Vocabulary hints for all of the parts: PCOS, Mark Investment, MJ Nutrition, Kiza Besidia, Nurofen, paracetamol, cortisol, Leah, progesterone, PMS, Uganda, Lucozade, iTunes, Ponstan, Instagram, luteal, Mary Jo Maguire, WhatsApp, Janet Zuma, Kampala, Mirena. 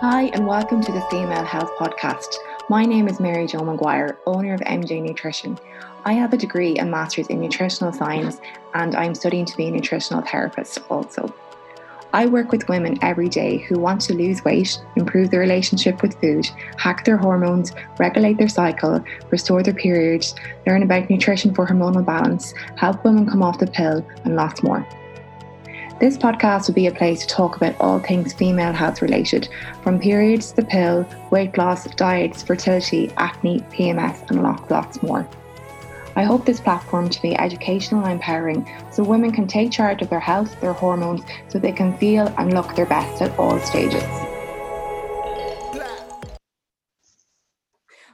Hi, and welcome to the Female Health Podcast. My name is Mary Jo Maguire, owner of MJ Nutrition. I have a degree and master's in nutritional science, and I'm studying to be a nutritional therapist also. I work with women every day who want to lose weight, improve their relationship with food, hack their hormones, regulate their cycle, restore their period, learn about nutrition for hormonal balance, help women come off the pill, and lots more. This podcast will be a place to talk about all things female health related, from periods, the pill, weight loss, diets, fertility, acne, PMS, and lots more. I hope this platform to be educational and empowering so women can take charge of their health, their hormones, so they can feel and look their best at all stages.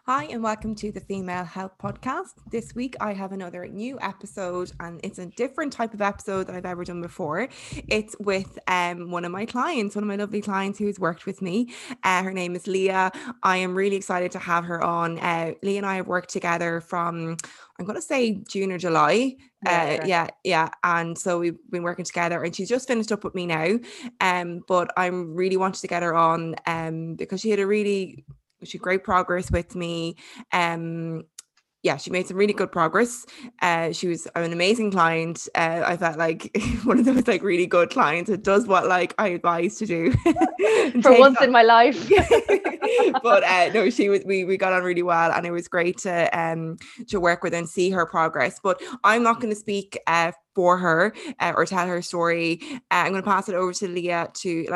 Hi, and welcome to the Female Health Podcast. This week I have another new episode, and it's a different type of episode that I've ever done before. It's with one of my lovely clients who's worked with me. Her name is Leah. I am really excited to have her on. Leah and I have worked together from, I'm going to say, June or July. Yeah. And so we've been working together, and she's just finished up with me now. But I'm really wanted to get her on because she had great progress with me. She made some really good progress. She was an amazing client. I felt like one of those really good clients that does what I advise to do. For once in my life. But no, she was. We got on really well, and it was great to work with and see her progress. But I'm not going to speak for her or tell her story. I'm going to pass it over to Leah to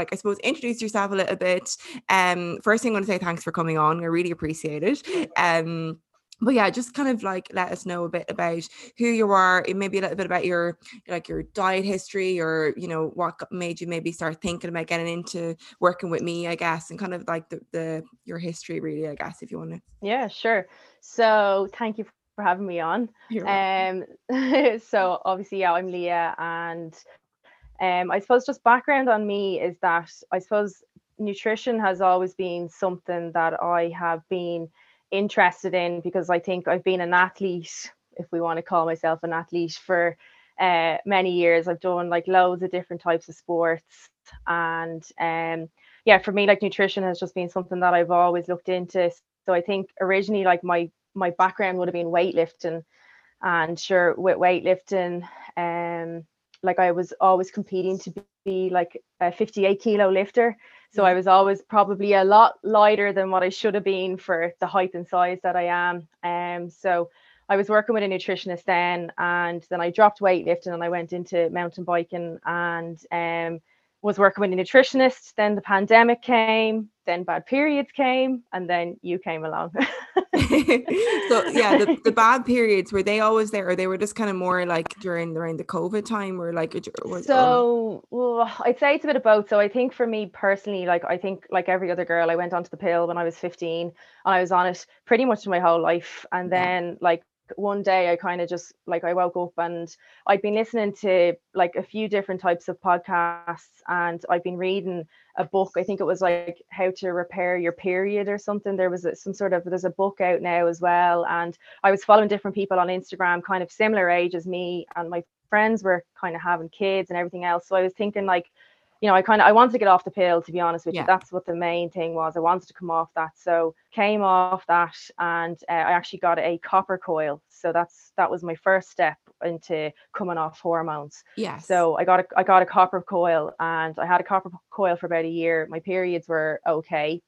introduce yourself a little bit. First thing, I'm going to say thanks for coming on. I really appreciate it. But yeah, just let us know a bit about who you are, and maybe a little bit about your diet history, or what made you maybe start thinking about getting into working with me, I guess, and your history really, I guess, if you want to. Yeah, sure. So thank you for having me on. So obviously, I'm Leah, and I suppose just background on me is that I suppose nutrition has always been something that I have been interested in, because I think I've been an athlete, if we want to call myself an athlete, for many years. I've done loads of different types of sports, and for me nutrition has just been something that I've always looked into. So I think originally my background would have been weightlifting, and sure, with weightlifting I was always competing to be a 58 kilo lifter. So I was always probably a lot lighter than what I should have been for the height and size that I am. So I was working with a nutritionist then, and then I dropped weightlifting and I went into mountain biking, and was working with a nutritionist. Then the pandemic came, then bad periods came, and then you came along. So yeah, the bad periods, were they always there, or they were just kind of more around the COVID time, or I'd say it's a bit of both. So I think for me personally, every other girl, I went onto the pill when I was 15, and I was on it pretty much my whole life. And then one day I kind of just I woke up, and I'd been listening to a few different types of podcasts, and I'd been reading a book. I think it was How to Repair Your Period or something. There was there's a book out now as well, and I was following different people on Instagram kind of similar age as me, and my friends were kind of having kids and everything else. So I was thinking I wanted to get off the pill, to be honest with you. That's what the main thing was. I wanted to come off that. So came off that, and I actually got a copper coil. So that was my first step into coming off hormones. Yeah. So I got a copper coil, and I had a copper coil for about a year. My periods were okay.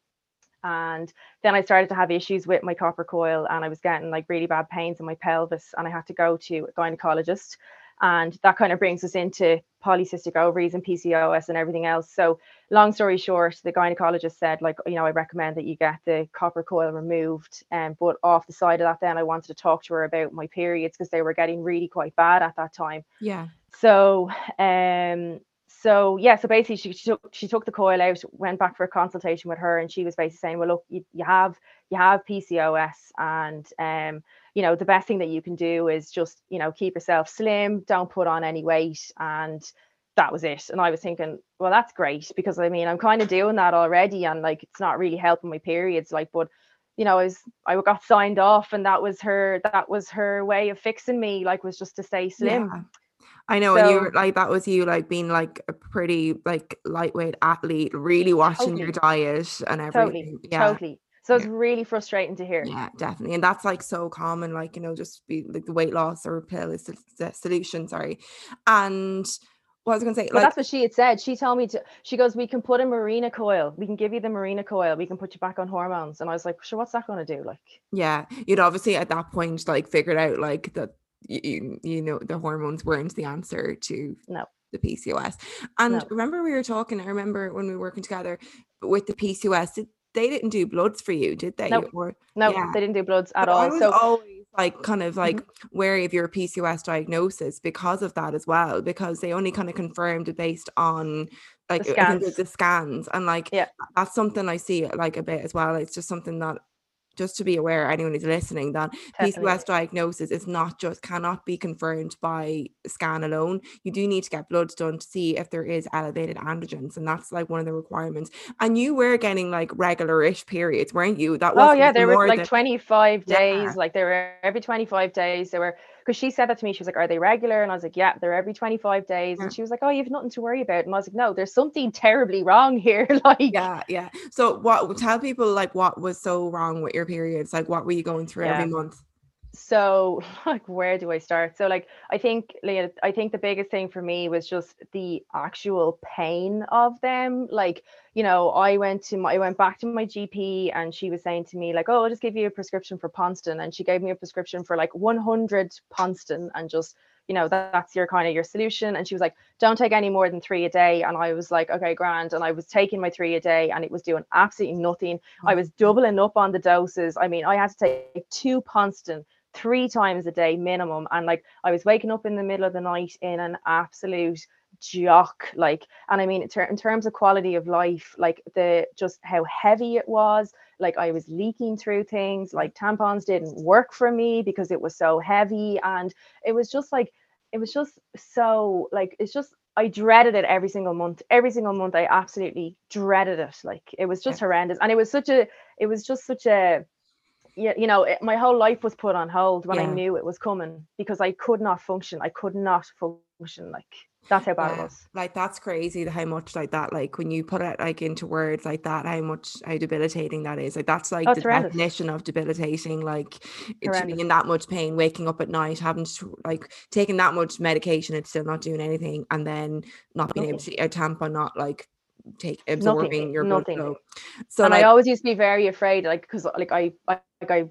And then I started to have issues with my copper coil, and I was getting really bad pains in my pelvis, and I had to go to a gynecologist. And that kind of brings us into polycystic ovaries and PCOS and everything else. So long story short, the gynecologist said, I recommend that you get the copper coil removed. But off the side of that, then I wanted to talk to her about my periods, because they were getting really quite bad at that time. Yeah. So, so basically she took the coil out, went back for a consultation with her, and she was basically saying, well, look, you have PCOS, and, the best thing that you can do is just, keep yourself slim, don't put on any weight. And that was it. And I was thinking, well, that's great, because I'm kind of doing that already, and it's not really helping my periods. I got signed off, and that was her way of fixing me, was just to stay slim. Yeah. I know. So, and you were that was you being a pretty like lightweight athlete, really watching your diet and everything. So it's really frustrating to hear. Yeah, definitely. And that's like so common, like, you know, just be like the weight loss or pill is the solution. Sorry. And what I was going to say, well, like, that's what she had said. She told me to, she goes, we can put a Mirena coil. We can give you the Mirena coil. We can put you back on hormones. And I was like, sure, what's that going to do? Like, yeah, you'd obviously at that point, like figured out like that, you know, the hormones weren't the answer to the PCOS. And remember we were talking, I remember when we were working together with the PCOS, they didn't do bloods for you, did they? No, they didn't do bloods at all. I was always like kind of like wary of your PCOS diagnosis because of that as well, because they only kind of confirmed it based on like the scans. And like that's something I see like a bit as well. It's just something that just to be aware, anyone who's listening, that PCOS diagnosis is not just cannot be confirmed by scan alone. You do need to get bloods done to see if there is elevated androgens, and that's like one of the requirements. And you were getting like regular-ish periods, weren't you? That was they were like 25 days, like they were every 25 days. They were, because she said that to me, she was like, are they regular? And I was like, yeah, they're every 25 days. Yeah. And she was like, oh, you've nothing to worry about. And I was like, no, there's something terribly wrong here. Like, yeah. So what, tell people like what was so wrong with your periods? Like what were you going through every month? So like, where do I start? So like, I think, Leah, I think the biggest thing for me was just the actual pain of them. Like, you know, I went back to my GP and she was saying to me like, oh, I'll just give you a prescription for Ponstan. And she gave me a prescription for like 100 Ponstan and just, you know, that's your kind of your solution. And she was like, don't take any more than 3 a day. And I was like, okay, grand. And I was taking my 3 a day and it was doing absolutely nothing. I was doubling up on the doses. I mean, I had to take 2 Ponstan 3 times a day minimum, and like I was waking up in the middle of the night in an absolute jock, like. And I mean, in terms of quality of life, like the just how heavy it was, like I was leaking through things, like tampons didn't work for me because it was so heavy. And it was just like, it was just so like, it's just, I dreaded it every single month. Every single month I absolutely dreaded it. Like it was just horrendous. And it was just such a you know, my whole life was put on hold when I knew it was coming, because I could not function. Like that's how bad it was. Like that's crazy how much like that, like when you put it like into words like that, how debilitating that is. Like that's like the definition of debilitating, like being in that much pain, waking up at night, having to, like taking that much medication, it's still not doing anything, and then not being able to eat a tampon, not like absorbing your blood flow. So and like, I always used to be very afraid, like because like I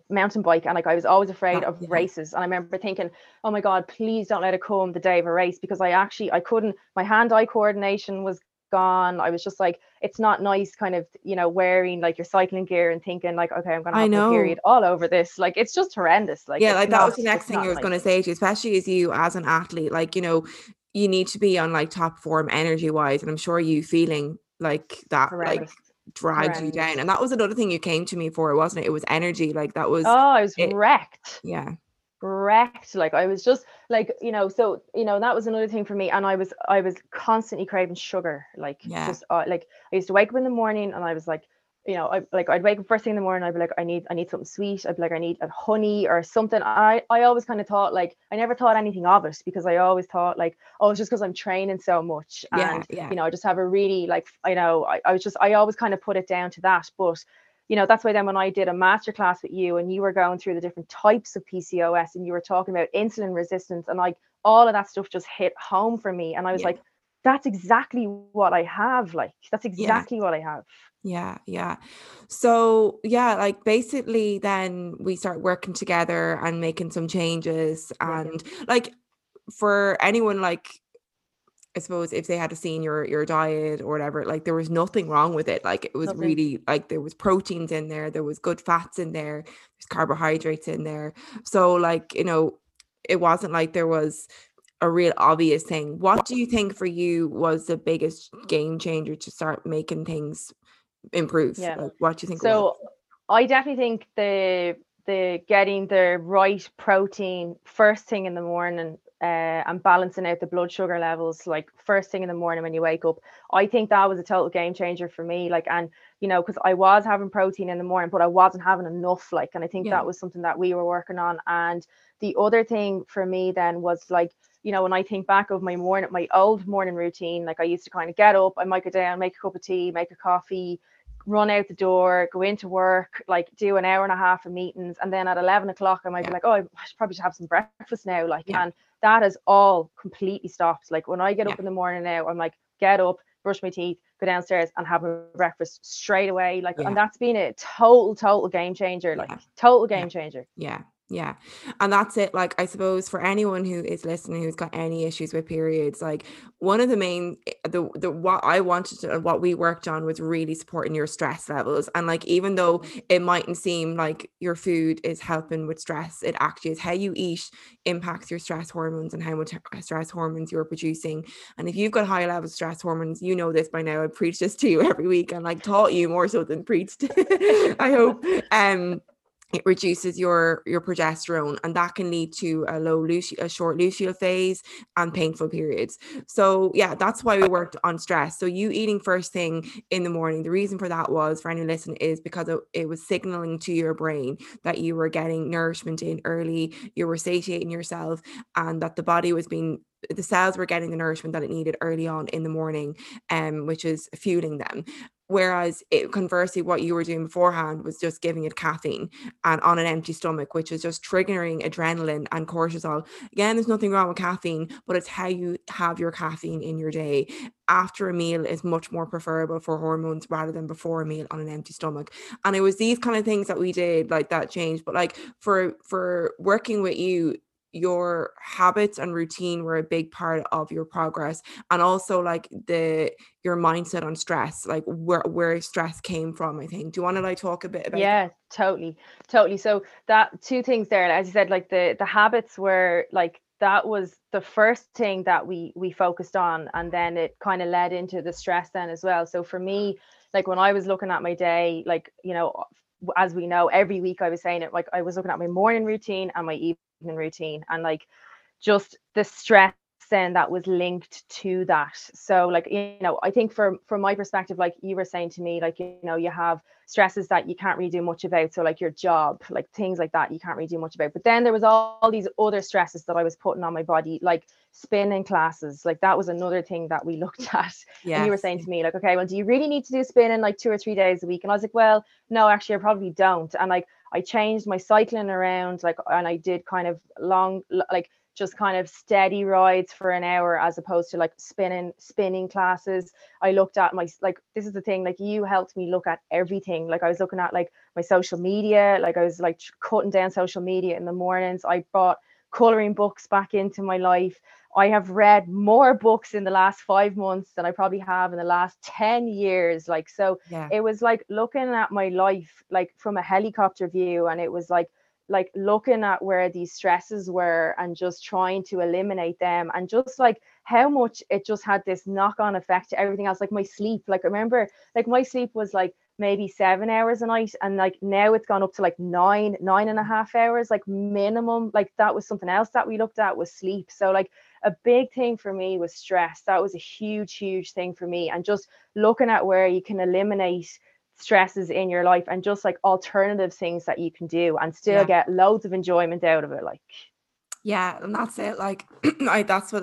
mountain bike, and like I was always afraid of races. And I remember thinking, oh my god, please don't let it come the day of a race, because I couldn't, my hand-eye coordination was gone. I was just like, it's not nice kind of, you know, wearing like your cycling gear and thinking like, okay, I'm gonna have a period all over this. Like it's just horrendous. Like like that was the next thing I was gonna say to you, especially as you as an athlete, like, you know, you need to be on like top form energy wise, and I'm sure you feeling like that like dragged you down. And that was another thing you came to me for, wasn't it? It was energy, like that was I was wrecked. Wrecked. Like I was just like, you know, so you know, that was another thing for me. And I was constantly craving sugar, like just like I used to wake up in the morning and I was like, you know, I'd wake up first thing in the morning, I'd be like, I need something sweet. I'd be like, I need a honey or something. I always kind of thought like, I never thought anything of it, because I always thought like, oh, it's just because I'm training so much. And, you know, I just have a really like, you know, I always kind of put it down to that. But, you know, that's why then when I did a masterclass with you and you were going through the different types of PCOS and you were talking about insulin resistance and like all of that stuff just hit home for me. And I was like, that's exactly what I have. Like, that's exactly what I have. Yeah. So like basically then we start working together and making some changes. And like for anyone, like I suppose if they had seen your diet or whatever, like there was nothing wrong with it. Like it was really like there was proteins in there, there was good fats in there, there's carbohydrates in there. So like, you know, it wasn't like there was a real obvious thing. What do you think for you was the biggest game changer to start making things improve? Like, what do you think? So I definitely think the getting the right protein first thing in the morning and balancing out the blood sugar levels like first thing in the morning when you wake up, I think that was a total game changer for me. Like, and you know, because I was having protein in the morning but I wasn't having enough, like, and I think that was something that we were working on. And the other thing for me then was like you know, when I think back of my old morning routine, like I used to kind of get up, I might go down, make a cup of tea, make a coffee, run out the door, go into work, like do an hour and a half of meetings. And then at 11 o'clock, I might be like, oh, I should probably have some breakfast now. Like, and that has all completely stopped. Like when I get up in the morning now, I'm like, get up, brush my teeth, go downstairs and have my breakfast straight away. Like, and that's been a total game changer, like total game changer. Yeah. Yeah. And that's it. Like, I suppose for anyone who is listening, who's got any issues with periods, like one of the main, what I wanted to, what we worked on was really supporting your stress levels. And like, even though it mightn't seem like your food is helping with stress, it actually is. How you eat impacts your stress hormones and how much stress hormones you're producing. And if you've got high levels of stress hormones, you know this by now, I preach this to you every week and like taught you more so than preached, I hope. It reduces your progesterone, and that can lead to a short luteal phase and painful periods. So yeah, that's why we worked on stress. So you eating first thing in the morning, the reason for that was, for anyone listening, is because it was signaling to your brain that you were getting nourishment in early, you were satiating yourself, and that the cells were getting the nourishment that it needed early on in the morning, which is fueling them. Whereas conversely, what you were doing beforehand was just giving it caffeine and on an empty stomach, which is just triggering adrenaline and cortisol. Again, there's nothing wrong with caffeine, but it's how you have your caffeine in your day. After a meal is much more preferable for hormones rather than before a meal on an empty stomach. And it was these kind of things that we did, like that changed. But like for working with you, your habits and routine were a big part of your progress, and also like your mindset on stress, like where stress came from, I think. Do you want to like talk a bit about that? Totally. So that two things there, as you said, like the habits were like, that was the first thing that we focused on, and then it kind of led into the stress then as well. So for me, like when I was looking at my day, like, you know, as we know, every week I was saying it, like I was looking at my morning routine and my evening routine, and like just the stress then that was linked to that. So like, you know, I think from my perspective, like you were saying to me, like, you know, you have stresses that you can't really do much about. So like your job, like things like that, you can't really do much about. But then there was all these other stresses that I was putting on my body, like spinning classes. Like that was another thing that we looked at. Yes. And you were saying to me, like, okay, well, do you really need to do spinning like 2 or 3 days a week? And I was like, well, no, actually, I probably don't. And like, I changed my cycling around, like, and I did kind of long, like, just kind of steady rides for an hour as opposed to like spinning classes. I looked at my, like, this is the thing, like you helped me look at everything. Like I was looking at like my social media, like I was like cutting down social media in the mornings. I brought coloring books back into my life. I have read more books in the last 5 months than I probably have in the last 10 years. Like, so it was like looking at my life, like from a helicopter view. And it was like looking at where these stresses were and just trying to eliminate them, and just like how much it just had this knock-on effect to everything else. Like my sleep, like remember, like my sleep was like maybe 7 hours a night, and like now it's gone up to like 9.5 hours like minimum. Like that was something else that we looked at, was sleep. So like a big thing for me was stress. That was a huge thing for me, and just looking at where you can eliminate stresses in your life and just like alternative things that you can do and still get loads of enjoyment out of it. Like and that's it. Like that's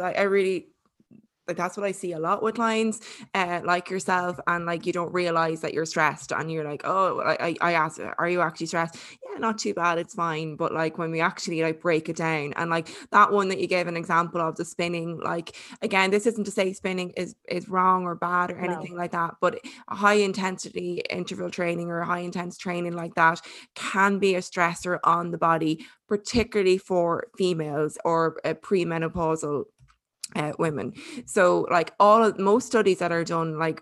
what I see a lot with clients like yourself, and like you don't realize that you're stressed, and you're like, oh, I asked, are you actually stressed? Yeah, not too bad, it's fine. But like when we actually like break it down, and like that one that you gave an example of, the spinning, like again, this isn't to say spinning is wrong or bad or anything like that, but a high intensity interval training or a high intense training like that can be a stressor on the body, particularly for females or premenopausal women. So like most studies that are done, like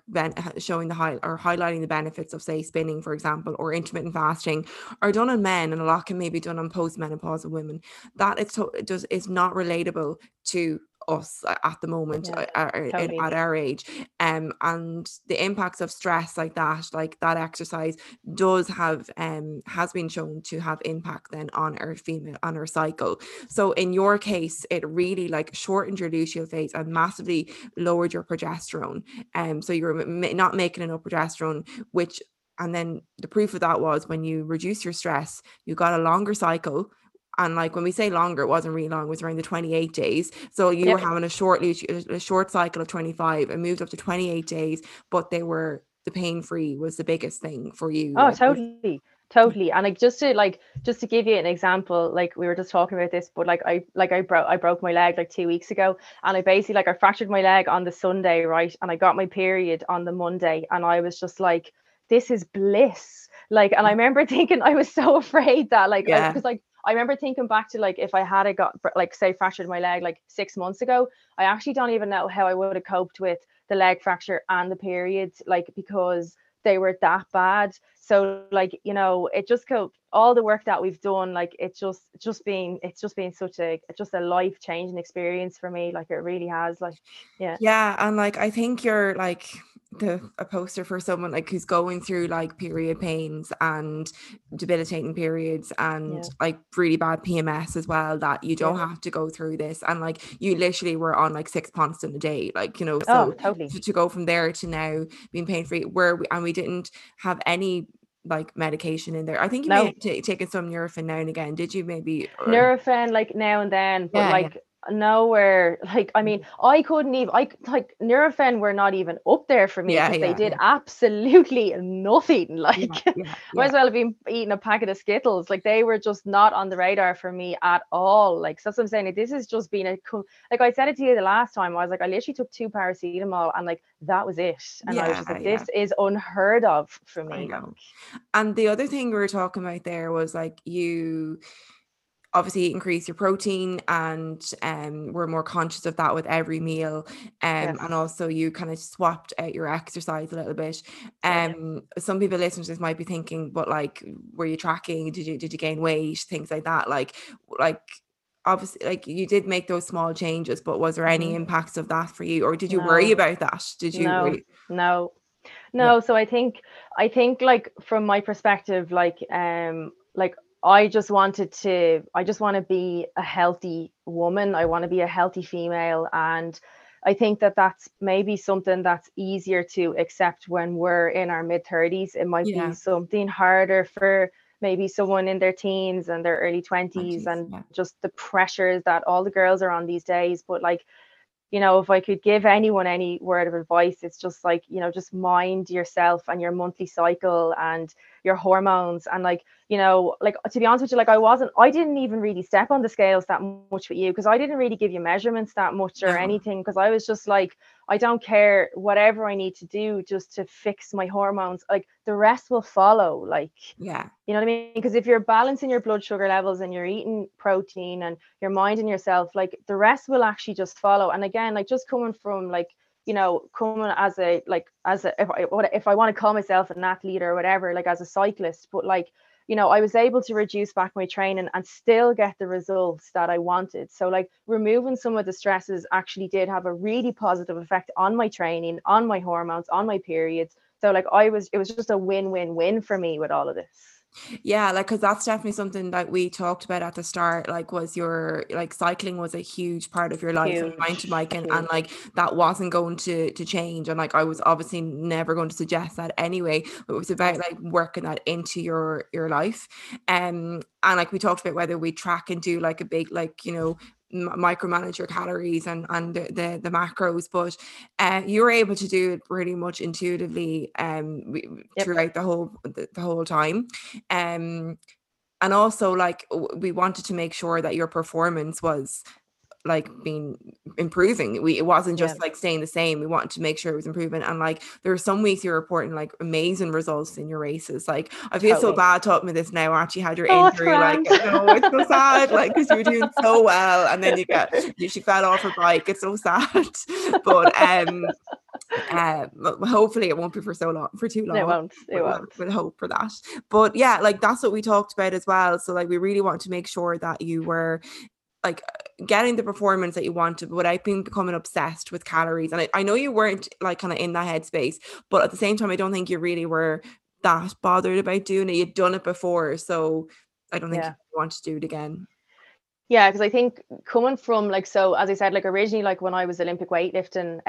showing the highlighting the benefits of, say, spinning, for example, or intermittent fasting, are done on men, and a lot can maybe done on postmenopausal women. That is not relatable to us at the moment at our age, and the impacts of stress like that exercise does have has been shown to have impact then on our cycle. So in your case, it really like shortened your luteal phase and massively lowered your progesterone, so you're not making enough progesterone, which, and then the proof of that was when you reduce your stress, you got a longer cycle And like when we say longer, it wasn't really long, it was around the 28 days. So you were having a short cycle of 25 and moved up to 28 days, but they were, the pain-free was the biggest thing for you. Oh, like, totally. And like, just to give you an example, like we were just talking about this, but I broke my leg like 2 weeks ago, and I basically I fractured my leg on the Sunday, right? And I got my period on the Monday, and I was just like, this is bliss. Like, and I remember thinking, I was so afraid that I remember thinking back to if I had say fractured my leg 6 months ago, I actually don't even know how I would have coped with the leg fracture and the period, because they were that bad. So it just all the work that we've done, it's just been such a life-changing experience for me. It really has. And I think you're a poster for someone who's going through period pains and debilitating periods and really bad PMS as well, that you don't have to go through this. And you literally were on 6 Ponstan a day, so totally. To go from there to now being pain free, we didn't have any medication in there. I think you may have taken some Nurofen now and again, did you maybe? Or... Nurofen now and then, but nowhere. I couldn't even. Nurofen were not even up there for me because they did absolutely nothing. Might as well have been eating a packet of Skittles. They were just not on the radar for me at all. So that's what I'm saying. This has just been I said it to you the last time. I was I literally took 2 paracetamol and that was it. And I was just this is unheard of for me. And the other thing we were talking about there was you obviously increase your protein, and we're more conscious of that with every meal, and also you kind of swapped out your exercise a little bit. Some people listening to this might be thinking, but were you tracking, did you gain weight, things like that? Obviously you did make those small changes, but was there any impacts of that for you, or did you worry about that? No. So I think from my perspective, I just want to be a healthy woman. I want to be a healthy female. And I think that's maybe something that's easier to accept when we're in our mid 30s. It might be something harder for maybe someone in their teens and their early 20s, and just the pressures that all the girls are on these days. But if I could give anyone any word of advice, it's just just mind yourself and your monthly cycle and your hormones. And to be honest with you, I didn't even really step on the scales that much with you, because I didn't really give you measurements that much or anything, because I was just I don't care, whatever I need to do just to fix my hormones, the rest will follow. You know what I mean? Because if you're balancing your blood sugar levels and you're eating protein and you're minding yourself, the rest will actually just follow. And again, just coming from coming as if I want to call myself an athlete or whatever, as a cyclist, but I was able to reduce back my training and still get the results that I wanted. So removing some of the stresses actually did have a really positive effect on my training, on my hormones, on my periods. So it was just a win-win-win for me with all of this. Yeah, because that's definitely something that we talked about at the start, was your cycling was a huge part of your life, and mountain biking, and that wasn't going to change, and I was obviously never going to suggest that anyway, but it was about working that into your life. And we talked about whether we track and do a big micromanage your calories and the macros, but you were able to do it pretty much intuitively throughout the whole time. And also we wanted to make sure that your performance was improving. It wasn't just staying the same. We wanted to make sure it was improving. And there were some weeks you were reporting amazing results in your races. I feel so bad talking about this now. I actually had your injury. It's so sad. Because you were doing so well, and then she fell off her bike. It's so sad. But hopefully it won't be for too long. It won't. We'll hope for that. But yeah, that's what we talked about as well. So we really want to make sure that you were getting the performance that you wanted without becoming obsessed with calories. And I know you weren't in that headspace, but at the same time, I don't think you really were that bothered about doing it. You'd done it before, so I don't think you want to do it again. Yeah, because I think coming from as I said, originally when I was Olympic weightlifting,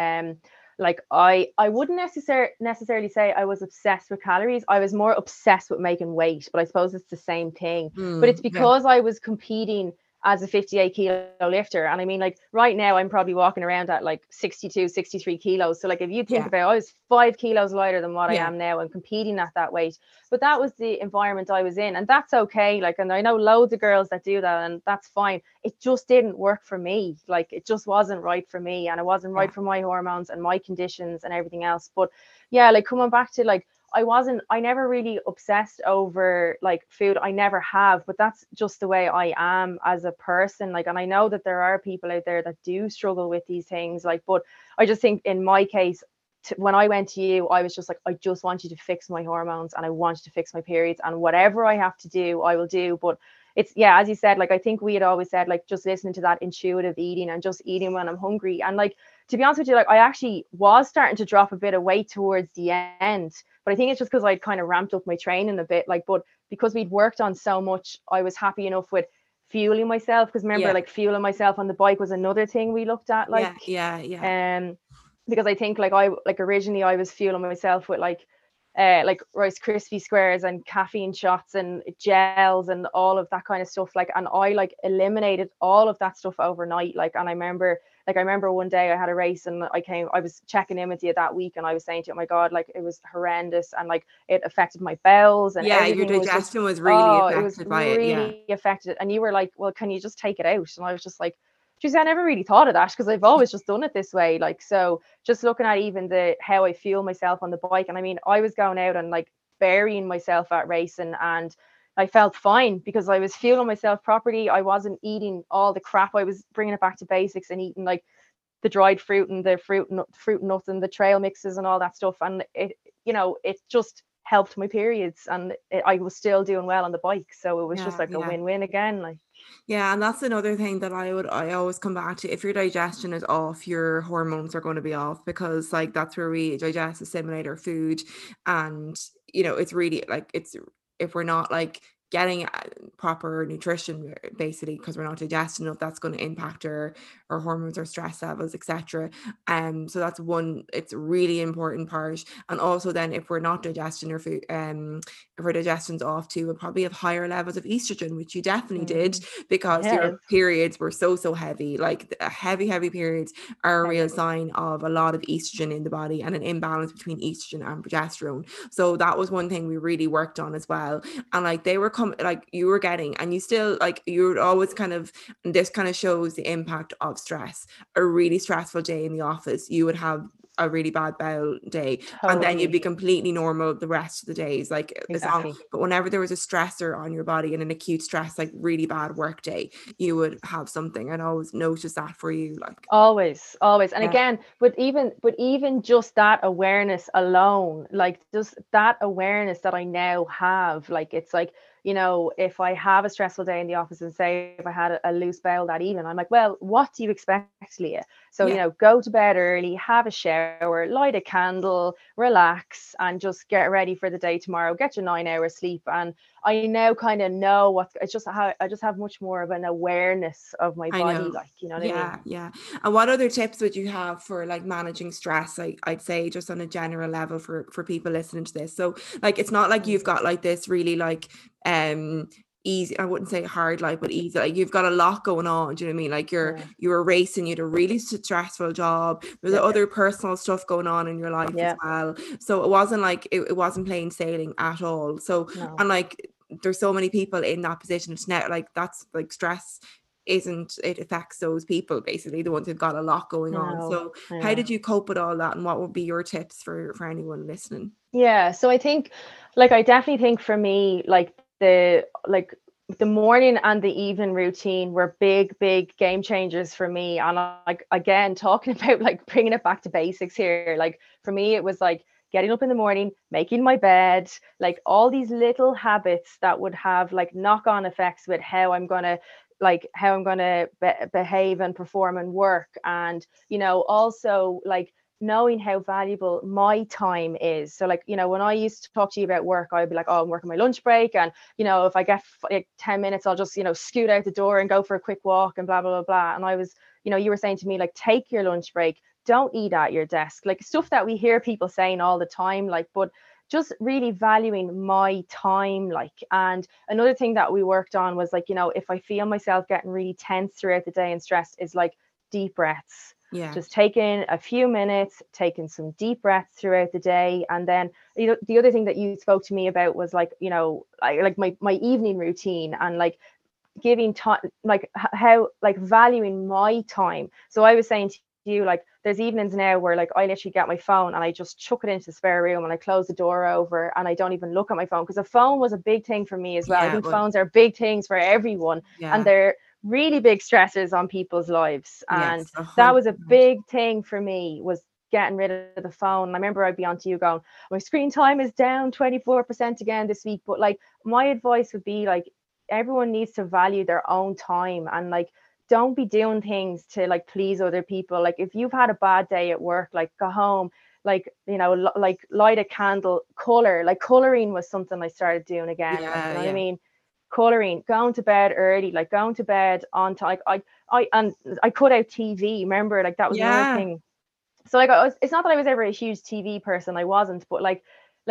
Like I wouldn't necessarily say I was obsessed with calories. I was more obsessed with making weight, but I suppose it's the same thing. But it's because I was competing as a 58-kilo lifter. And I mean, like right now, I'm probably walking around at like 62, 63 kilos. So like, if you think about it, I was 5 kilos lighter than what I am now and competing at that weight. But that was the environment I was in. And that's okay. Like, and I know loads of girls that do that, and that's fine. It just didn't work for me. Like, it just wasn't right for me. And it wasn't right for my hormones and my conditions and everything else. But yeah, like coming back to like, I never really obsessed over like food. I never have, but that's just the way I am as a person. Like, and I know that there are people out there that do struggle with these things. Like, but I just think in my case, when I went to you, I was just like, I just want you to fix my hormones and I want you to fix my periods, and whatever I have to do, I will do. But it's, yeah, as you said, like, I think we had always said, like, just listening to that intuitive eating and just eating when I'm hungry. And like, to be honest with you, like, I actually was starting to drop a bit of weight towards the end, but I think it's just because I'd kind of ramped up my training a bit, like, but because we'd worked on so much, I was happy enough with fueling myself. Because remember, like, fueling myself on the bike was another thing we looked at, like, because I think, like, originally I was fueling myself with like Rice Krispie squares and caffeine shots and gels and all of that kind of stuff, like, and I like eliminated all of that stuff overnight. Like, and I remember one day I had a race and I was checking in with you that week, and I was saying to you, oh my God, like, it was horrendous, and like it affected my bowels and everything. Your digestion was really affected by it. Affected. And you were like, well, can you just take it out? And I was just like, geez, I never really thought of that, because I've always just done it this way. Like, so just looking at even how I fuel myself on the bike. And I mean, I was going out and like burying myself at racing, and I felt fine because I was fueling myself properly. I wasn't eating all the crap. I was bringing it back to basics and eating like the dried fruit and the fruit nuts and the trail mixes and all that stuff. And it, you know, it just helped my periods, and I was still doing well on the bike. So it was just like a win-win again, like. Yeah, and that's another thing that I always come back to. If your digestion is off, your hormones are going to be off, because like that's where we digest, assimilate our food. And you know, it's really like, it's if we're not like getting proper nutrition, basically, because we're not digesting enough, that's going to impact our hormones, our stress levels, etc. So that's one, it's a really important part. And also then if we're not digesting our food, if our digestion's off too, we'll probably have higher levels of estrogen, which you definitely did, because your periods were so heavy. Like heavy periods are a real sign of a lot of estrogen in the body and an imbalance between estrogen and progesterone. So that was one thing we really worked on as well. And like they were you were getting, and you still like, you're always kind of, and this kind of shows the impact of stress. A really stressful day in the office, you would have a really bad bowel day, and then you'd be completely normal the rest of the days, like but whenever there was a stressor on your body and an acute stress, like really bad work day, you would have something. And I always notice that for you, like always. And again, but even just that awareness alone, like just that awareness that I now have, like it's like, you know, if I have a stressful day in the office, and say if I had a loose bowel that evening, I'm like, well, what do you expect, Leah? So, you know, go to bed early, have a shower, light a candle, relax, and just get ready for the day tomorrow. Get your 9 hours sleep. And I now kind of know I just have much more of an awareness of my body, like, you know what I mean? Yeah. And what other tips would you have for like managing stress? Like, I'd say just on a general level for people listening to this. So like, it's not like you've got like this really like, easy, I wouldn't say hard life, but easy. Like you've got a lot going on. Do you know what I mean? Like you were racing, you had a really stressful job. There's other personal stuff going on in your life as well. So it wasn't like it wasn't plain sailing at all. So and like there's so many people in that position. It's not like that's like stress isn't, it affects those people basically, the ones who've got a lot going on. So how did you cope with all that, and what would be your tips for anyone listening? Yeah, so I think like I definitely think for me, like the morning and the evening routine were big game changers for me. And like again, talking about like bringing it back to basics here, like for me it was like getting up in the morning, making my bed, like all these little habits that would have like knock-on effects with how I'm gonna behave and perform and work. And you know, also like knowing how valuable my time is. So like, you know, when I used to talk to you about work, I'd be like, oh, I'm working my lunch break, and you know, if I get like 10 minutes, I'll just, you know, scoot out the door and go for a quick walk and blah blah blah blah. And I was, you know, you were saying to me like, take your lunch break, Don't eat at your desk, like stuff that we hear people saying all the time, like, but just really valuing my time, like. And another thing that we worked on was like, you know, if I feel myself getting really tense throughout the day and stressed, is like deep breaths. Yeah. Just taking a few minutes, taking some deep breaths throughout the day. And then, you know, the other thing that you spoke to me about was like, you know, like my evening routine and like giving time, like how, like valuing my time. So I was saying to you, like, there's evenings now where like I literally get my phone and I just chuck it into the spare room and I close the door over and I don't even look at my phone, because a phone was a big thing for me as well. Yeah, I think phones are big things for everyone. Yeah. And they're really big stressors on people's lives. And yes, that was a big thing for me, was getting rid of the phone. And I remember I'd be on to you going, my screen time is down 24% again this week. But like my advice would be like, everyone needs to value their own time and like, don't be doing things to like please other people. Like if you've had a bad day at work, like go home, like, you know, like light a candle, color, like coloring was something I started doing again. Yeah, you know what I mean? Coloring, going to bed early, like going to bed on time. Like I cut out TV. Remember, like that was another thing. So like it's not that I was ever a huge TV person. I wasn't, but like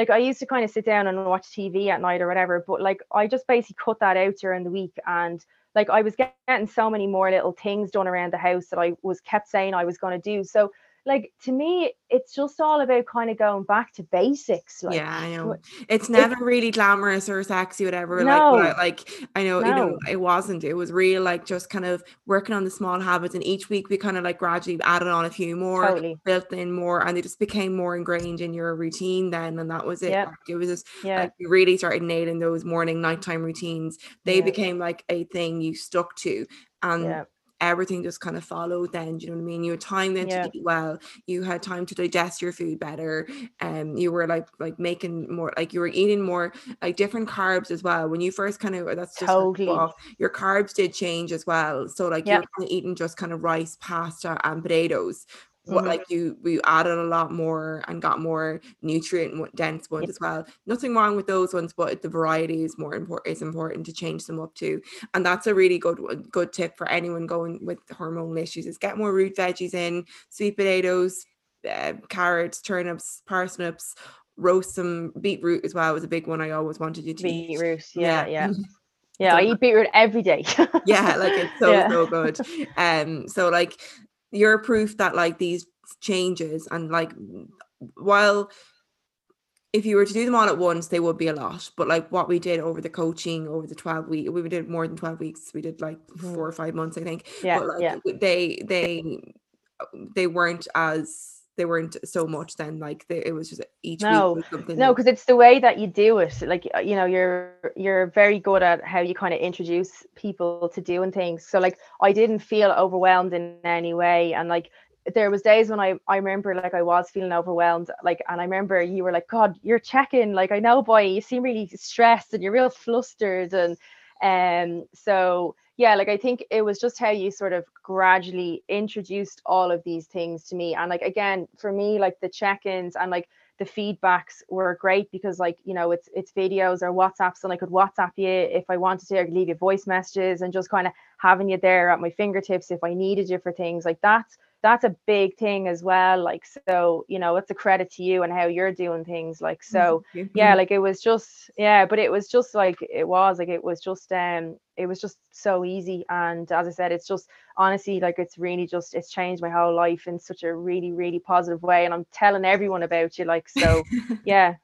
I used to kind of sit down and watch TV at night or whatever. But like I just basically cut that out during the week, and like I was getting so many more little things done around the house that I was kept saying I was going to do. So like to me, it's just all about kind of going back to basics. Like, yeah, I know. It's never really glamorous or sexy, whatever. No. It wasn't. It was real, like just kind of working on the small habits. And each week we kind of like gradually added on a few more, built in more, and they just became more ingrained in your routine then. And that was it. Yep. Like, it was just like you really started nailing those morning, nighttime routines. They became like a thing you stuck to. And everything just kind of followed then, do you know what I mean? You had time then to eat well, you had time to digest your food better, and you were like making more, like you were eating more like different carbs as well. When you first kind of, that's just off, your carbs did change as well. So like you're kind of eating just kind of rice, pasta and potatoes. Mm-hmm. But like we added a lot more and got more nutrient dense ones as well. Nothing wrong with those ones, but the variety is more important. It's important to change them up too, and that's a really good tip for anyone going with hormonal issues, is get more root veggies in, sweet potatoes, carrots, turnips, parsnips, roast some beetroot as well, was a big one I always wanted you to eat. Yeah, I eat beetroot every day. Yeah, like it's so good. So like, you're proof that like these changes, and like while if you were to do them all at once they would be a lot, but like what we did over the coaching, over the 12 weeks, we did more than 12 weeks, we did like 4 or 5 months I think, but like they weren't as, they weren't so much then, like it was just each week was something. No, because it's the way that you do it, like, you know, you're very good at how you kind of introduce people to doing things. So like I didn't feel overwhelmed in any way, and like there was days when I remember like I was feeling overwhelmed, like, and I remember you were like, God, you're checking, like, I know, boy, you seem really stressed and you're real flustered, and so yeah, like I think it was just how you sort of gradually introduced all of these things to me. And like, again, for me, like the check-ins and like the feedbacks were great, because like, you know, it's videos or WhatsApps, and I could WhatsApp you if I wanted to, or leave you voice messages, and just kind of having you there at my fingertips if I needed you for things like that. That's a big thing as well. Like, so, you know, it's a credit to you and how you're doing things. Like, so yeah, like it was just, yeah, but it was just like, it was just so easy. And as I said, it's just honestly, like, it's really just, it's changed my whole life in such a really, really positive way. And I'm telling everyone about you. Like, so yeah.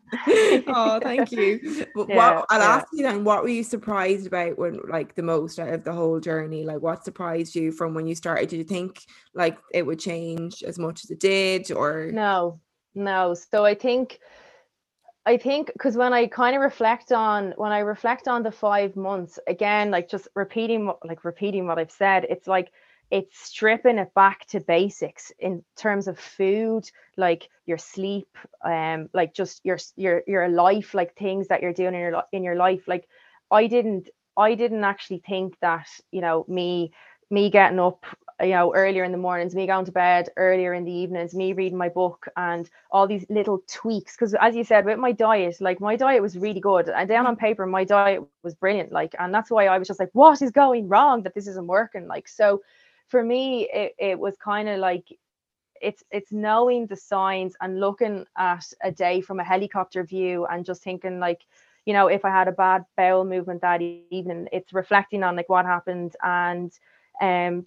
Oh, thank you. But I'll ask you then, what were you surprised about when, like, the most out of the whole journey? Like, what surprised you from when you started? Did you think like it would change as much as it did, or? No. So I think because when I kind of reflect on the 5 months, again, like just repeating what I've said, it's like, it's stripping it back to basics in terms of food, like your sleep, like just your life, like things that you're doing in your life. Like I didn't actually think that, you know, me getting up, you know, earlier in the mornings, me going to bed earlier in the evenings, me reading my book, and all these little tweaks. Because as you said, with my diet, like my diet was really good, and down on paper my diet was brilliant, like, and that's why I was just like, what is going wrong that this isn't working? Like, so for me it was kind of like it's knowing the signs and looking at a day from a helicopter view and just thinking, like, you know, if I had a bad bowel movement that evening, it's reflecting on like what happened and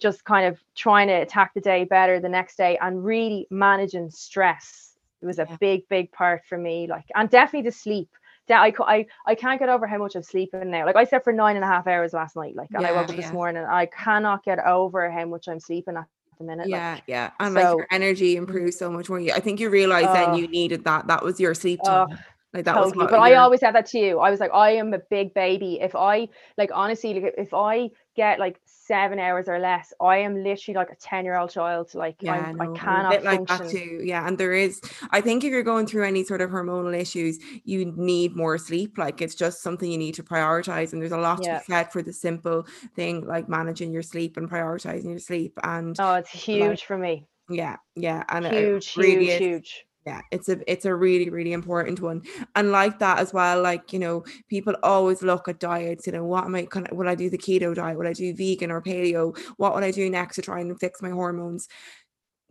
just kind of trying to attack the day better the next day, and really managing stress. It was a big part for me, like, and definitely the sleep. That I can't get over how much I'm sleeping now. Like, I slept for 9.5 hours last night, like, and I woke up this morning, and I cannot get over how much I'm sleeping at the minute. And so, like, your energy improves so much more. I think you realize then you needed that. That was your sleep time. Like, that totally. Was but I always said that to you. I was like, I am a big baby. If I, like, honestly, like, if I get like 7 hours or less, I am literally like a 10-year-old child. Like, I cannot a bit like function. That too. Yeah, and there is, I think if you're going through any sort of hormonal issues, you need more sleep. Like, it's just something you need to prioritize, and there's a lot to be said for the simple thing like managing your sleep and prioritizing your sleep. And it's huge, like, for me. And huge, it really huge, is. Huge. Yeah, it's a really, really important one. And like that as well, like, you know, people always look at diets, you know, what am I going to, will I do the keto diet? Will I do vegan or paleo? What will I do next to try and fix my hormones?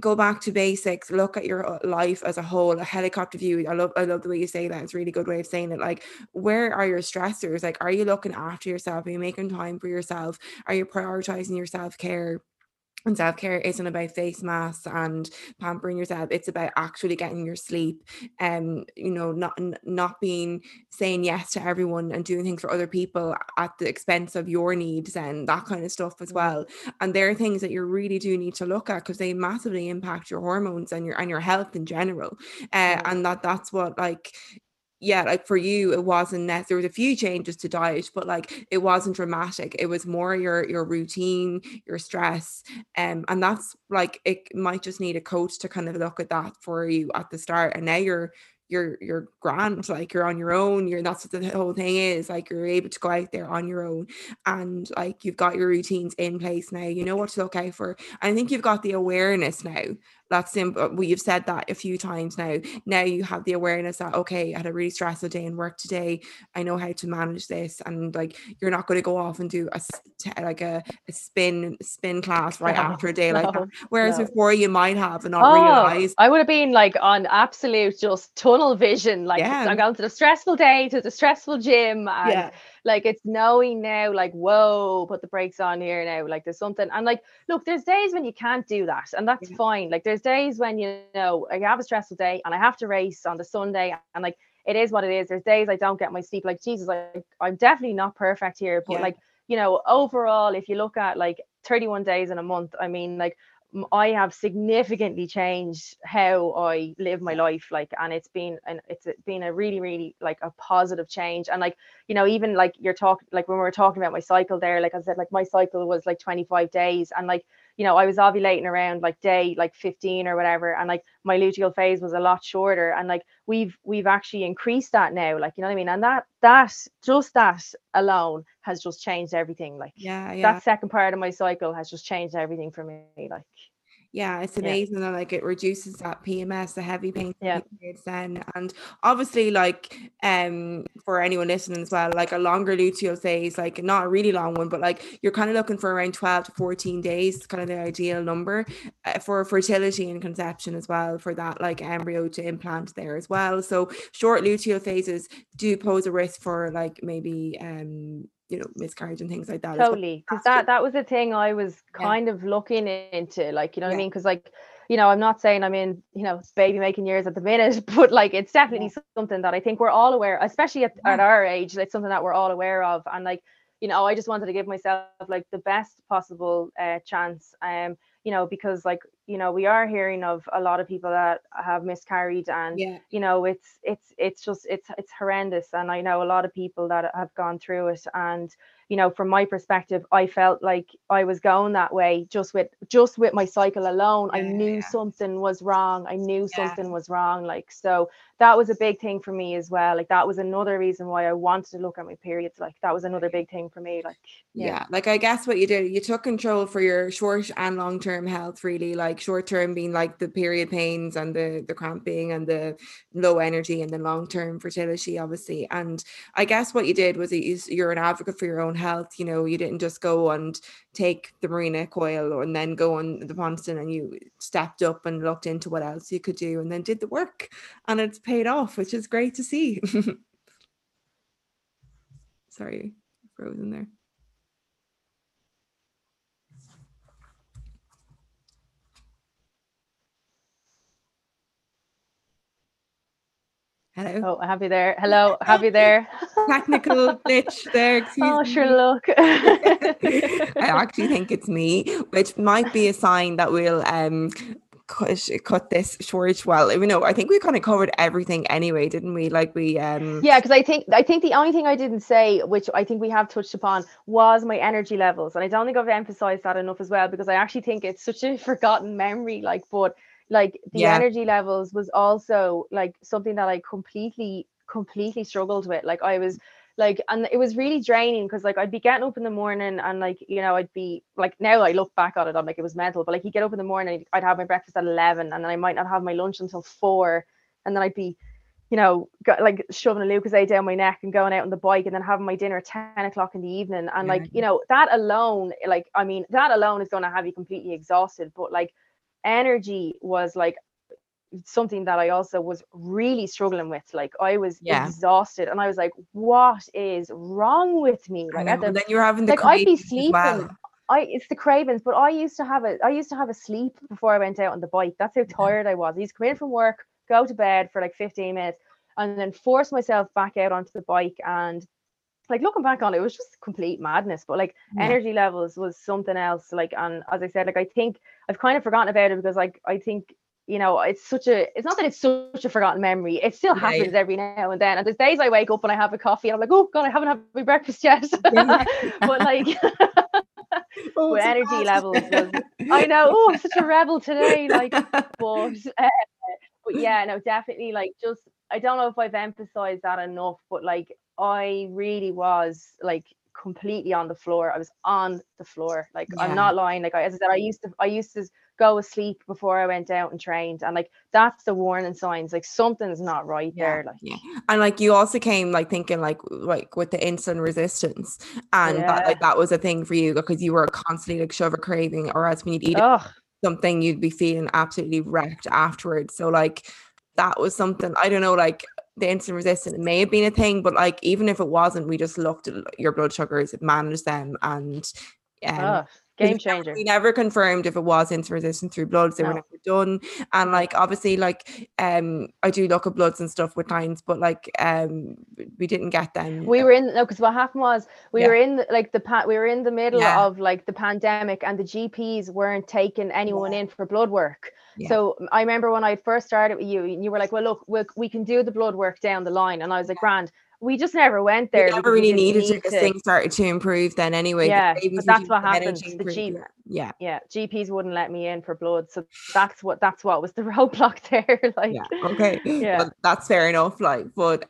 Go back to basics, look at your life as a whole, a helicopter view. I love the way you say that. It's a really good way of saying it. Like, where are your stressors? Like, are you looking after yourself? Are you making time for yourself? Are you prioritizing your self-care? And self-care isn't about face masks and pampering yourself. It's about actually getting your sleep, you know, not being saying yes to everyone and doing things for other people at the expense of your needs and that kind of stuff as well. And there are things that you really do need to look at, because they massively impact your hormones and your health in general. And that's what, like, yeah, like for you, it wasn't necessary. There was a few changes to diet, but like it wasn't dramatic. It was more your routine, your stress. And that's like, it might just need a coach to kind of look at that for you at the start. And now you're grand, like you're on your own. That's what the whole thing is. Like, you're able to go out there on your own, and like you've got your routines in place now. You know what to look out for. I think you've got the awareness now. That's simple. We've said that a few times now. Now you have the awareness that, okay, I had a really stressful day in work today. I know how to manage this. And like, you're not going to go off and do a spin class after a day like that. Whereas before you might have and not realized. I would have been like on absolute just tunnel vision. Like, I'm going to the stressful day to the stressful gym. And like, it's knowing now, like, whoa, put the brakes on here now. Like, there's something. And like, look, there's days when you can't do that, and that's fine. Like, there's days when, you know, I have a stressful day and I have to race on the Sunday, and like, it is what it is. There's days I don't get my sleep. Like, Jesus, like, I'm definitely not perfect here, but like, you know, overall, if you look at like 31 days in a month, I mean, like, I have significantly changed how I live my life, like, and it's been a really, really like a positive change. And like, you know, even like you're talking, like when we were talking about my cycle there, like I said, like my cycle was like 25 days, and like, you know, I was ovulating around like day like 15 or whatever, and like my luteal phase was a lot shorter, and like we've actually increased that now, like, you know what I mean? And that just that alone has just changed everything. Like, that second part of my cycle has just changed everything for me. Like, yeah, it's amazing that like it reduces that PMS, the heavy pain periods then. And obviously, like, for anyone listening as well, like a longer luteal phase, like not a really long one, but like you're kind of looking for around 12 to 14 days, kind of the ideal number for fertility and conception as well, for that like embryo to implant there as well. So short luteal phases do pose a risk for like maybe you know, miscarriage and things like that. Totally, because that was the thing I was kind of looking into, like, you know what I mean? Because like, you know, I'm not saying I'm in, you know, baby making years at the minute, but like it's definitely something that I think we're all aware, especially at our age. It's something that we're all aware of, and like, you know, I just wanted to give myself like the best possible chance, you know, because like, you know, we are hearing of a lot of people that have miscarried, and you know, it's just horrendous, and I know a lot of people that have gone through it. And you know, from my perspective, I felt like I was going that way just with my cycle alone. I knew something was wrong. Like, so that was a big thing for me as well. Like, that was another reason why I wanted to look at my periods. Like, that was another big thing for me. Like, like, I guess what you did, you took control for your short and long-term health, really. Like, short-term being like the period pains and the cramping and the low energy, and then long-term fertility, obviously. And I guess what you did was you're an advocate for your own own health. You know, you didn't just go and take the Mirena coil and then go on the Ponstan, and you stepped up and looked into what else you could do and then did the work, and it's paid off, which is great to see. Sorry, frozen there. Hello. Oh, have you there? Hello, have you there? Technical glitch there. Excuse me. Sure, look. I actually think it's me, which might be a sign that we'll cut this short. Well, you know, I think we kind of covered everything anyway, didn't we? Like we yeah, because I think the only thing I didn't say, which I think we have touched upon, was my energy levels, and I don't think I've emphasized that enough as well, because I actually think it's such a forgotten memory. Like, but like the energy levels was also like something that I completely struggled with. Like I was like, and it was really draining, because like I'd be getting up in the morning and like, you know, I'd be like, now I look back on it, I'm like, it was mental, but like you get up in the morning, I'd have my breakfast at 11, and then I might not have my lunch until 4, and then I'd be, you know, like shoving a Lucozade down my neck and going out on the bike, and then having my dinner at 10 o'clock in the evening, and like, you know, that alone, like, I mean, that alone is going to have you completely exhausted. But like energy was like something that I also was really struggling with. Like I was exhausted, and I was like, what is wrong with me? Like and then you're having the like I'd be sleeping. Well, it's the cravings, but I used to have a sleep before I went out on the bike. That's how tired I was. I used to come in from work, go to bed for like 15 minutes, and then force myself back out onto the bike. And like looking back on it, it was just complete madness. But like energy levels was something else. Like, and as I said, like I think I've kind of forgotten about it, because like I think, you know, it's not that it's such a forgotten memory, it still happens every now and then, and there's days I wake up and I have a coffee and I'm like, oh god, I haven't had my breakfast yet. But like but energy levels was, I know, oh, I'm such a rebel today. Like but yeah, no, definitely, like just I don't know if I've emphasized that enough, but like I really was like completely on the floor. I was on the floor. Like I'm not lying. Like as I said, I used to go asleep before I went out and trained, and like that's the warning signs. Like something's not right there. Like and like you also came like thinking like with the insulin resistance, and that like that was a thing for you, because you were constantly like sugar craving, or else when you'd eat something you'd be feeling absolutely wrecked afterwards. So like that was something, I don't know, like the insulin resistance may have been a thing, but like even if it wasn't, we just looked at your blood sugars, managed them, and game changer. We never confirmed if it was insulin resistance through bloods. They were never done. And like obviously, like I do look at bloods and stuff with clients, but like we didn't get them. We were in because what happened was we were in like we were in the middle of like the pandemic, and the GPs weren't taking anyone in for blood work. Yeah. So I remember when I first started with you, and you were like, well, look, we can do the blood work down the line. And I was like, grand. We just never went there. We never really needed to, because things started to improve then anyway. Yeah, but that's what happened. The GPs wouldn't let me in for blood. So that's what was the roadblock there. Like, yeah, okay. Yeah. Well, that's fair enough. Like, but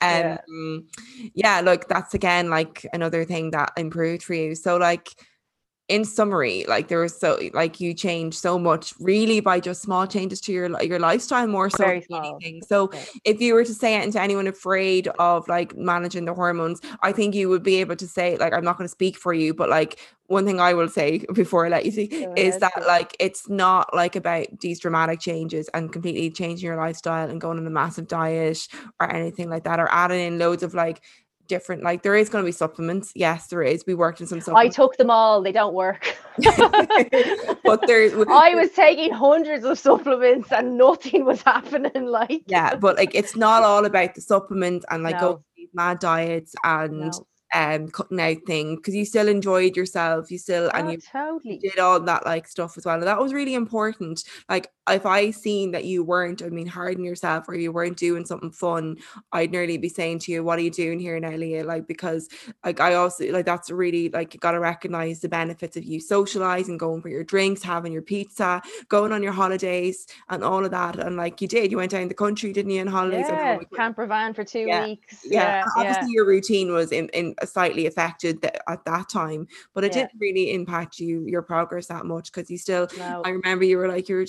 look, that's again, like another thing that improved for you. So like, in summary, like there was so like you changed so much really by just small changes to your lifestyle, more so than anything. So if you were to say it to anyone afraid of like managing the hormones, I think you would be able to say, like, I'm not going to speak for you, but like one thing I will say before I let you see is that like it's not like about these dramatic changes and completely changing your lifestyle and going on a massive diet or anything like that, or adding in loads of like different, like there is going to be supplements. Yes, there is. We worked in some supplements. I took them all. They don't work. But I was taking hundreds of supplements and nothing was happening. Like but like it's not all about the supplements and like go mad diets and cutting out things, because you still enjoyed yourself, you still and you totally did all that like stuff as well, and that was really important. Like if I seen that you weren't hard on yourself, or you weren't doing something fun, I'd nearly be saying to you, what are you doing here now, Leah? Like, because like I also like that's really like you gotta recognize the benefits of you socializing, going for your drinks, having your pizza, going on your holidays and all of that. And like you went down the country, didn't you, on holidays? Camper van for 2 weeks. Obviously your routine was in slightly affected at that time, but it didn't really impact your progress that much, because you still I remember you were like you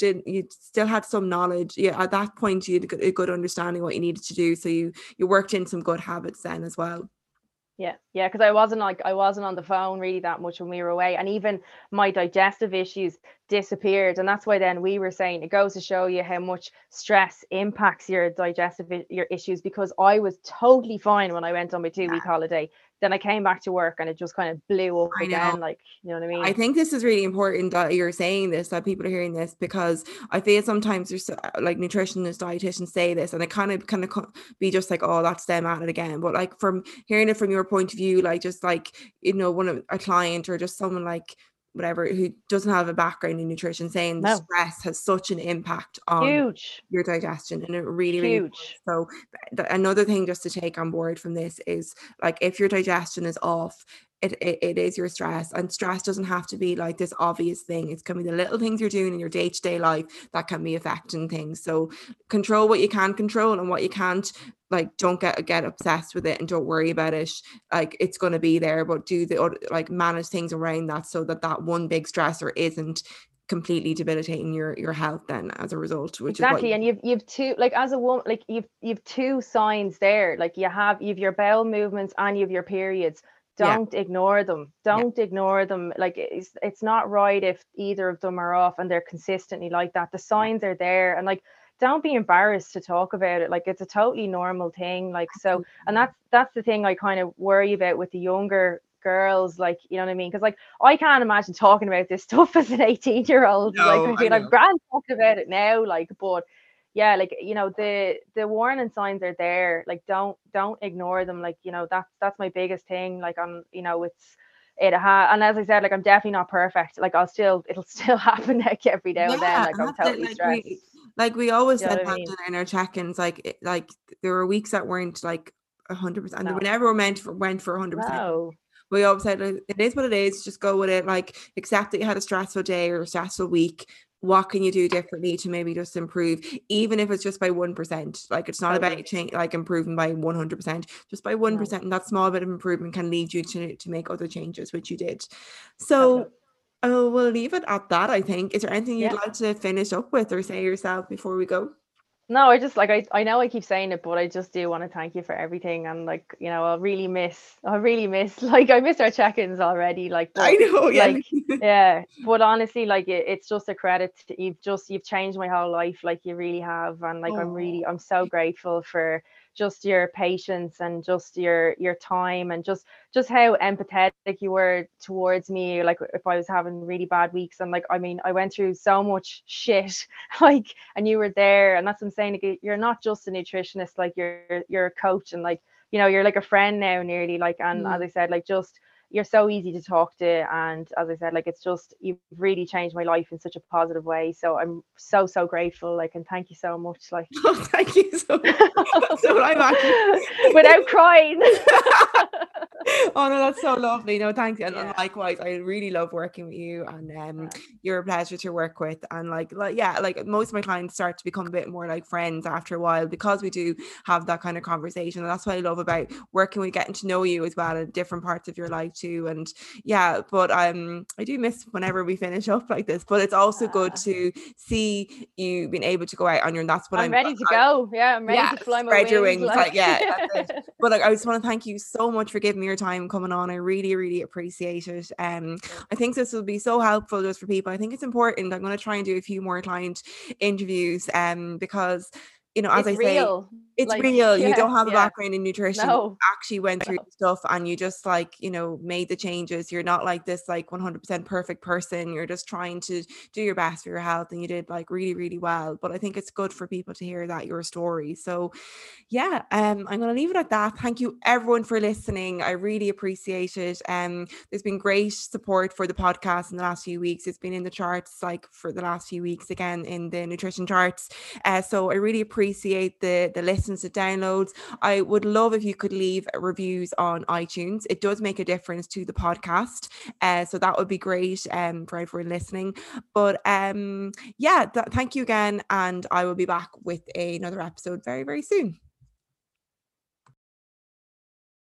still had some knowledge at that point, you had a good understanding what you needed to do, so you worked in some good habits then as well. Yeah, because I wasn't on the phone really that much when we were away, and even my digestive issues disappeared. And that's why then we were saying it goes to show you how much stress impacts your digestive your issues, because I was totally fine when I went on my 2-week holiday. Then I came back to work and it just kind of blew up again, like, you know what I mean? I think this is really important that you're saying this, that people are hearing this, because I feel sometimes there's like nutritionists, dietitians say this and it kind of be just like, oh, that's them at it again. But like from hearing it from your point of view, like just like, you know, one of a client or just someone like whatever who doesn't have a background in nutrition saying the stress has such an impact on your digestion, and it really huge. Really, so another thing just to take on board from this is like, if your digestion is off, it is your stress, and stress doesn't have to be like this obvious thing. It can be the little things you're doing in your day-to-day life that can be affecting things. So control what you can control, and what you can't, like, don't get obsessed with it and don't worry about it. Like, it's going to be there, but do the, like, manage things around that so that that one big stressor isn't completely debilitating your health then as a result, which exactly. And you've two, like, as a woman, like you've two signs there, like you've your bowel movements and you've your periods. Don't ignore them. Like, it's not right if either of them are off and they're consistently like that. The signs are there, and like, don't be embarrassed to talk about it. Like, it's a totally normal thing. Like, so, and that's the thing I kind of worry about with the younger girls, like, you know what I mean? Because like, I can't imagine talking about this stuff as an 18-year-old. No, like, I mean, I'm grand talking about it now, like, but yeah, like, you know, the warning signs are there. Like, don't ignore them. Like, you know, that's my biggest thing. Like, I'm, you know, and as I said, like, I'm definitely not perfect. Like, it'll still happen, like, every now and then. Like, I'm totally stressed. Like we always said that in our check-ins, like there were weeks that weren't like 100%. No. Whenever we went for 100%. No. We always said, like, it is what it is. Just go with it. Like, accept that you had a stressful day or a stressful week. What can you do differently to maybe just improve, even if it's just by 1%? Like, it's not about change, like improving by 100%, just by 1%, and that small bit of improvement can lead you to make other changes, which you did. So, we'll leave it at that, I think. Is there anything you'd like to finish up with or say yourself before we go? No, I just, like, I know I keep saying it, but I just do want to thank you for everything. And like, you know, I'll really miss, like, I miss our check-ins already. Like, but, I know, yeah. Like, yeah, but honestly, like, it's just a credit. You've changed my whole life. Like, you really have. And like, I'm so grateful for just your patience and just your time and just how empathetic you were towards me. Like, if I was having really bad weeks, and like, I mean, I went through so much shit, like, and you were there. And that's what I'm saying. Like, you're not just a nutritionist, like you're a coach, and like, you know, you're like a friend now nearly, like, and as I said, like, just, you're so easy to talk to. And as I said, like, it's just, you've really changed my life in such a positive way. So I'm so, so grateful. Like, and thank you so much. Like, oh, thank you so much. That's what I'm actually... without crying. Oh no, that's so lovely. No, thank you. And likewise, I really love working with you, and you're a pleasure to work with. And like most of my clients start to become a bit more like friends after a while, because we do have that kind of conversation. And that's what I love about working with, getting to know you as well in different parts of your life too. And I do miss whenever we finish up like this, but it's also good to see you being able to go out on your, and that's what I'm ready to go. Yeah, I'm ready to fly my wings. Spread your wings. Like, yeah, that's it. But like, I just want to thank you so much for giving me your time coming on. I really, really appreciate it. I think this will be so helpful just for people. I think it's important. I'm going to try and do a few more client interviews because, you know, as it's I say, it's like, real. You don't have a background in nutrition. You actually went through stuff, and you just, like, you know, made the changes. You're not like this, like, 100% perfect person. You're just trying to do your best for your health, and you did, like, really, really well. But I think it's good for people to hear that, your story. So I'm going to leave it at that. Thank you everyone for listening. I really appreciate it. There's been great support for the podcast in the last few weeks. It's been in the charts, like, for the last few weeks, again, in the nutrition charts. So I really appreciate the list. The downloads. I would love if you could leave reviews on iTunes. It does make a difference to the podcast, so that would be great for everyone listening. But thank you again, and I will be back with another episode very, very soon.